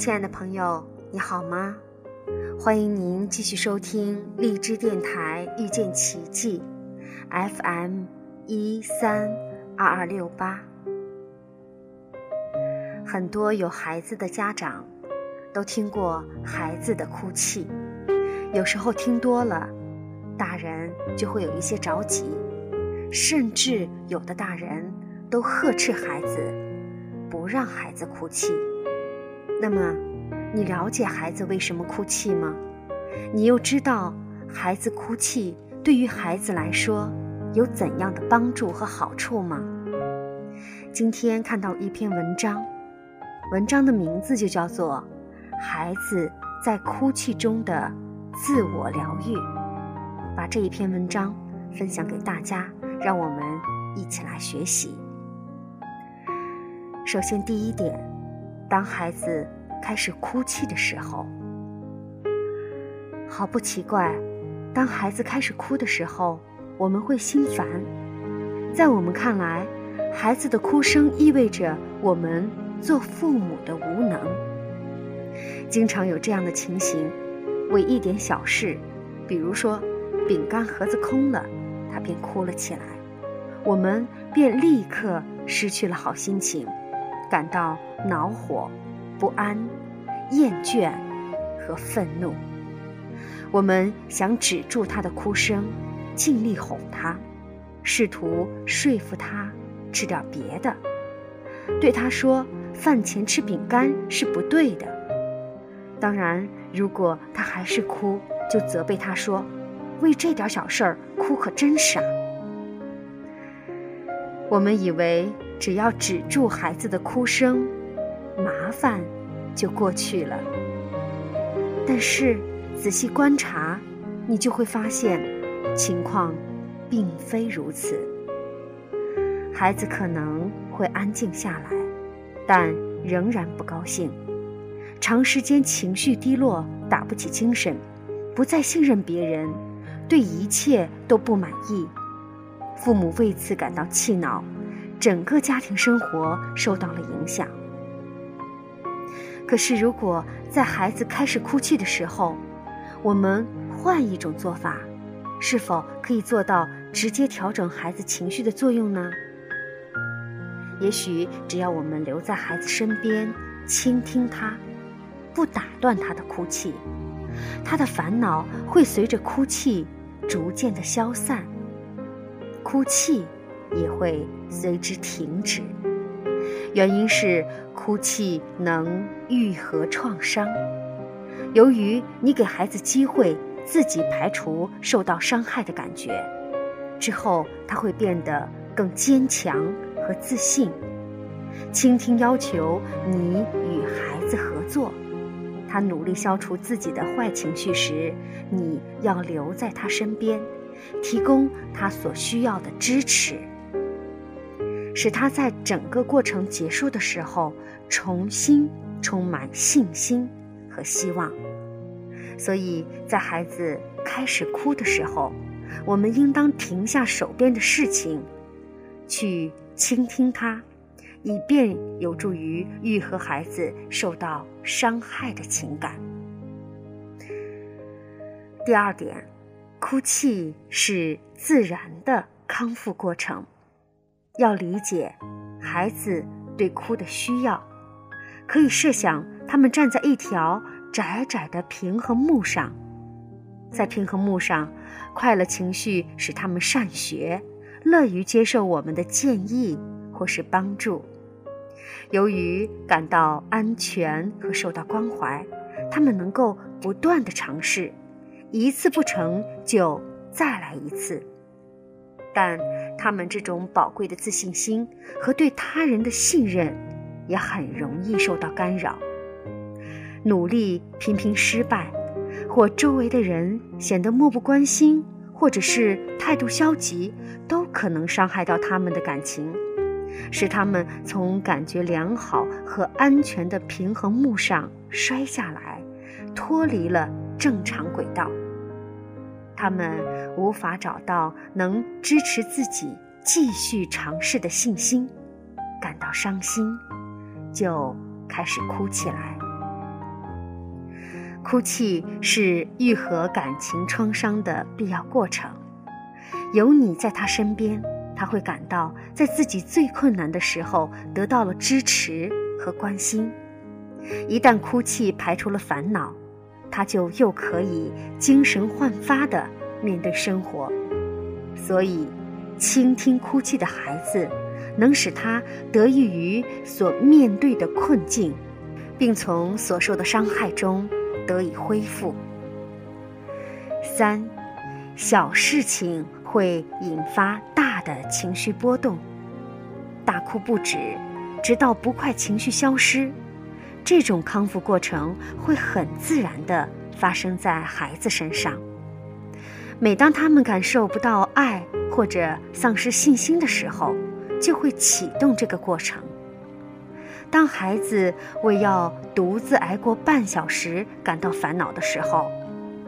亲爱的朋友，你好吗？欢迎您继续收听荔枝电台遇见奇迹 FM 132268。很多有孩子的家长都听过孩子的哭泣，有时候听多了，大人就会有一些着急，甚至有的大人都呵斥孩子，不让孩子哭泣。那么你了解孩子为什么哭泣吗？你又知道孩子哭泣对于孩子来说有怎样的帮助和好处吗？今天看到一篇文章，文章的名字就叫做《孩子在哭泣中的自我疗愈》，把这一篇文章分享给大家，让我们一起来学习。首先第一点，当孩子开始哭泣的时候，毫不奇怪，当孩子开始哭的时候，我们会心烦。在我们看来，孩子的哭声意味着我们做父母的无能。经常有这样的情形，为一点小事，比如说饼干盒子空了，他便哭了起来，我们便立刻失去了好心情，感到恼火、不安、厌倦和愤怒。我们想止住他的哭声，尽力哄他，试图说服他吃点别的，对他说饭前吃饼干是不对的。当然，如果他还是哭，就责备他说，为这点小事儿哭可真傻。我们以为只要止住孩子的哭声，麻烦就过去了。但是仔细观察，你就会发现情况并非如此。孩子可能会安静下来，但仍然不高兴，长时间情绪低落，打不起精神，不再信任别人，对一切都不满意。父母为此感到气恼，整个家庭生活受到了影响。可是如果在孩子开始哭泣的时候，我们换一种做法，是否可以做到直接调整孩子情绪的作用呢？也许只要我们留在孩子身边，倾听他，不打断他的哭泣，他的烦恼会随着哭泣逐渐的消散，哭泣也会随之停止。原因是哭泣能愈合创伤。由于你给孩子机会自己排除受到伤害的感觉，之后他会变得更坚强和自信。倾听要求你与孩子合作，他努力消除自己的坏情绪时，你要留在他身边，提供他所需要的支持，使他在整个过程结束的时候重新充满信心和希望。所以在孩子开始哭的时候，我们应当停下手边的事情，去倾听他，以便有助于愈合孩子受到伤害的情感。第二点，哭泣是自然的康复过程。要理解孩子对哭的需要，可以设想他们站在一条窄窄的平衡木上，在平衡木上，快乐情绪使他们善学，乐于接受我们的建议或是帮助。由于感到安全和受到关怀，他们能够不断地尝试，一次不成就再来一次。但他们这种宝贵的自信心和对他人的信任也很容易受到干扰，努力频失败，或周围的人显得漠不关心，或者是态度消极，都可能伤害到他们的感情，使他们从感觉良好和安全的平衡木上摔下来，脱离了正常轨道。他们无法找到能支持自己继续尝试的信心，感到伤心，就开始哭起来。哭泣是愈合感情创伤的必要过程。有你在他身边，他会感到在自己最困难的时候得到了支持和关心。一旦哭泣排除了烦恼，他就又可以精神焕发地面对生活。所以，倾听哭泣的孩子，能使他得益于所面对的困境，并从所受的伤害中得以恢复。3，小事情会引发大的情绪波动，大哭不止，直到不快情绪消失。这种康复过程会很自然地发生在孩子身上。每当他们感受不到爱或者丧失信心的时候，就会启动这个过程。当孩子为要独自挨过半小时感到烦恼的时候，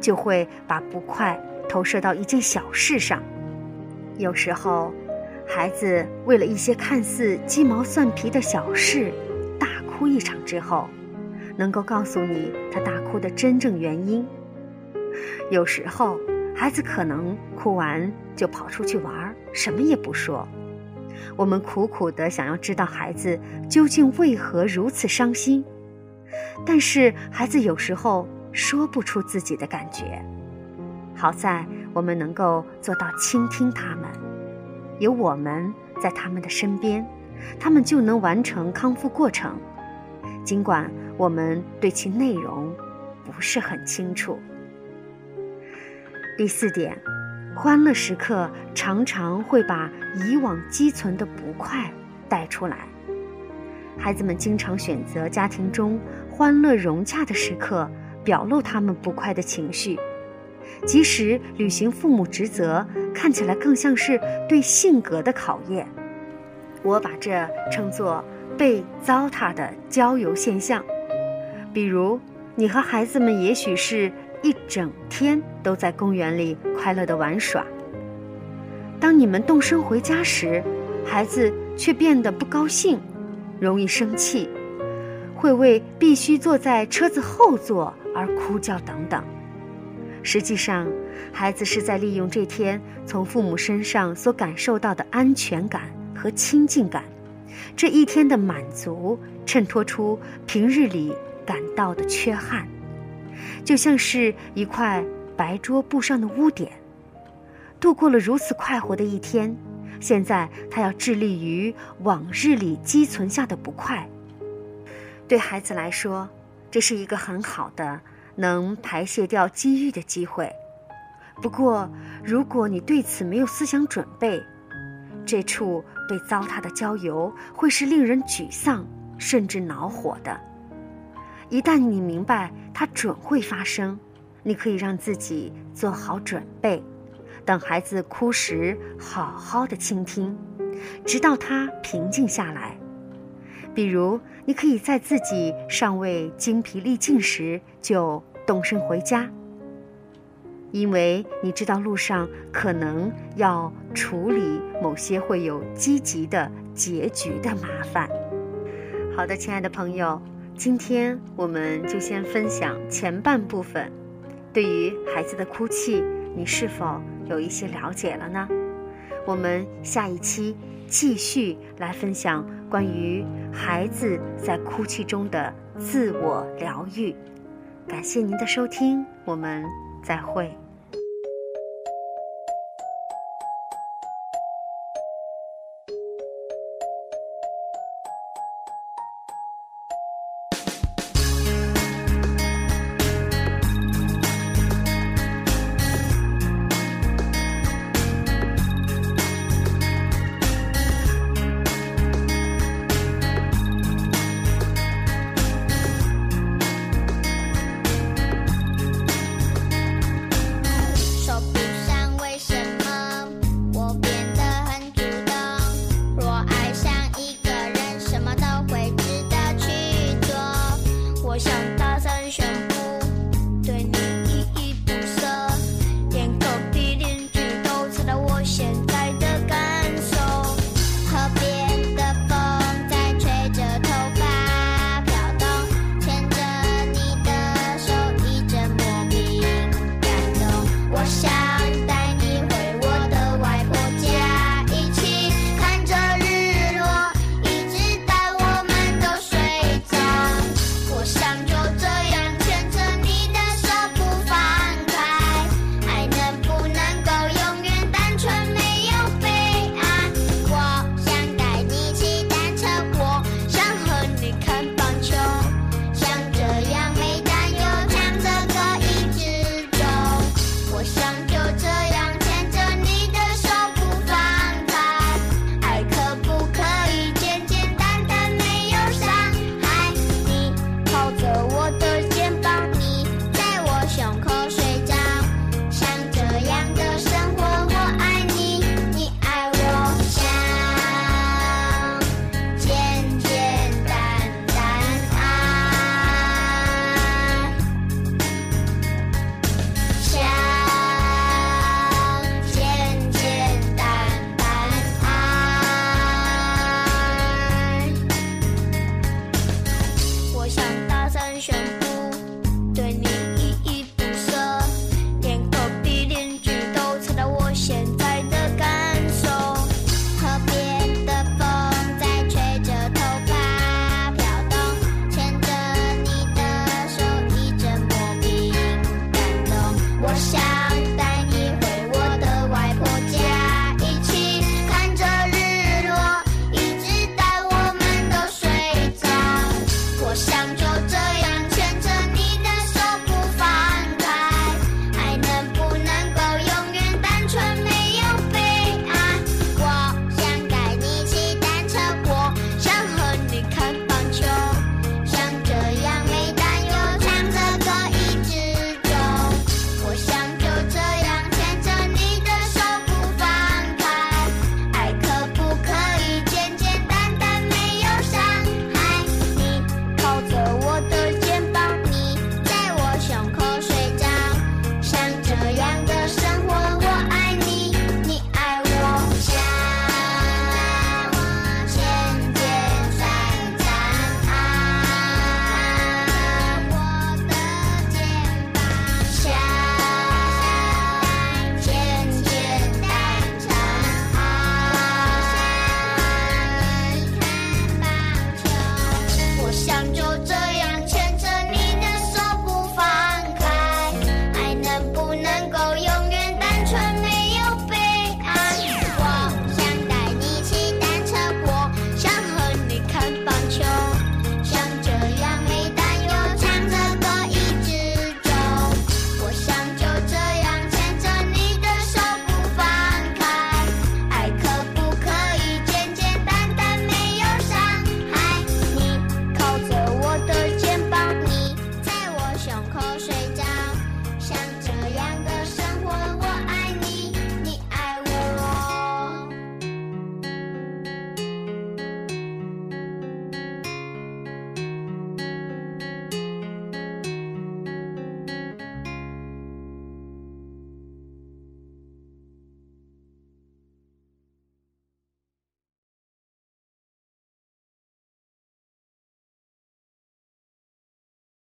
就会把不快投射到一件小事上。有时候，孩子为了一些看似鸡毛蒜皮的小事大哭一场之后，能够告诉你他大哭的真正原因。有时候，孩子可能哭完就跑出去玩，什么也不说。我们苦苦地想要知道孩子究竟为何如此伤心，但是孩子有时候说不出自己的感觉。好在我们能够做到倾听他们，有我们在他们的身边，他们就能完成康复过程，尽管我们对其内容不是很清楚。第4点，欢乐时刻常常会把以往积存的不快带出来。孩子们经常选择家庭中欢乐融洽的时刻表露他们不快的情绪，即使履行父母职责看起来更像是对性格的考验。我把这称作被糟蹋的郊游现象。比如，你和孩子们也许是一整天都在公园里快乐地玩耍，当你们动身回家时，孩子却变得不高兴，容易生气，会为必须坐在车子后座而哭叫等等。实际上，孩子是在利用这天从父母身上所感受到的安全感和亲近感，这一天的满足衬托出平日里感到的缺憾，就像是一块白桌布上的污点。度过了如此快活的一天，现在他要致力于往日里积存下的不快。对孩子来说，这是一个很好的能排泄掉积郁的机会。不过，如果你对此没有思想准备，这处被糟蹋的郊游会是令人沮丧甚至恼火的。一旦你明白它准会发生，你可以让自己做好准备，等孩子哭时好好的倾听，直到他平静下来。比如，你可以在自己尚未精疲力尽时就动身回家，因为你知道路上可能要处理某些会有积极的结局的麻烦。好的，亲爱的朋友，今天我们就先分享前半部分。对于孩子的哭泣，你是否有一些了解了呢？我们下一期继续来分享关于孩子在哭泣中的自我疗愈。感谢您的收听，我们再会。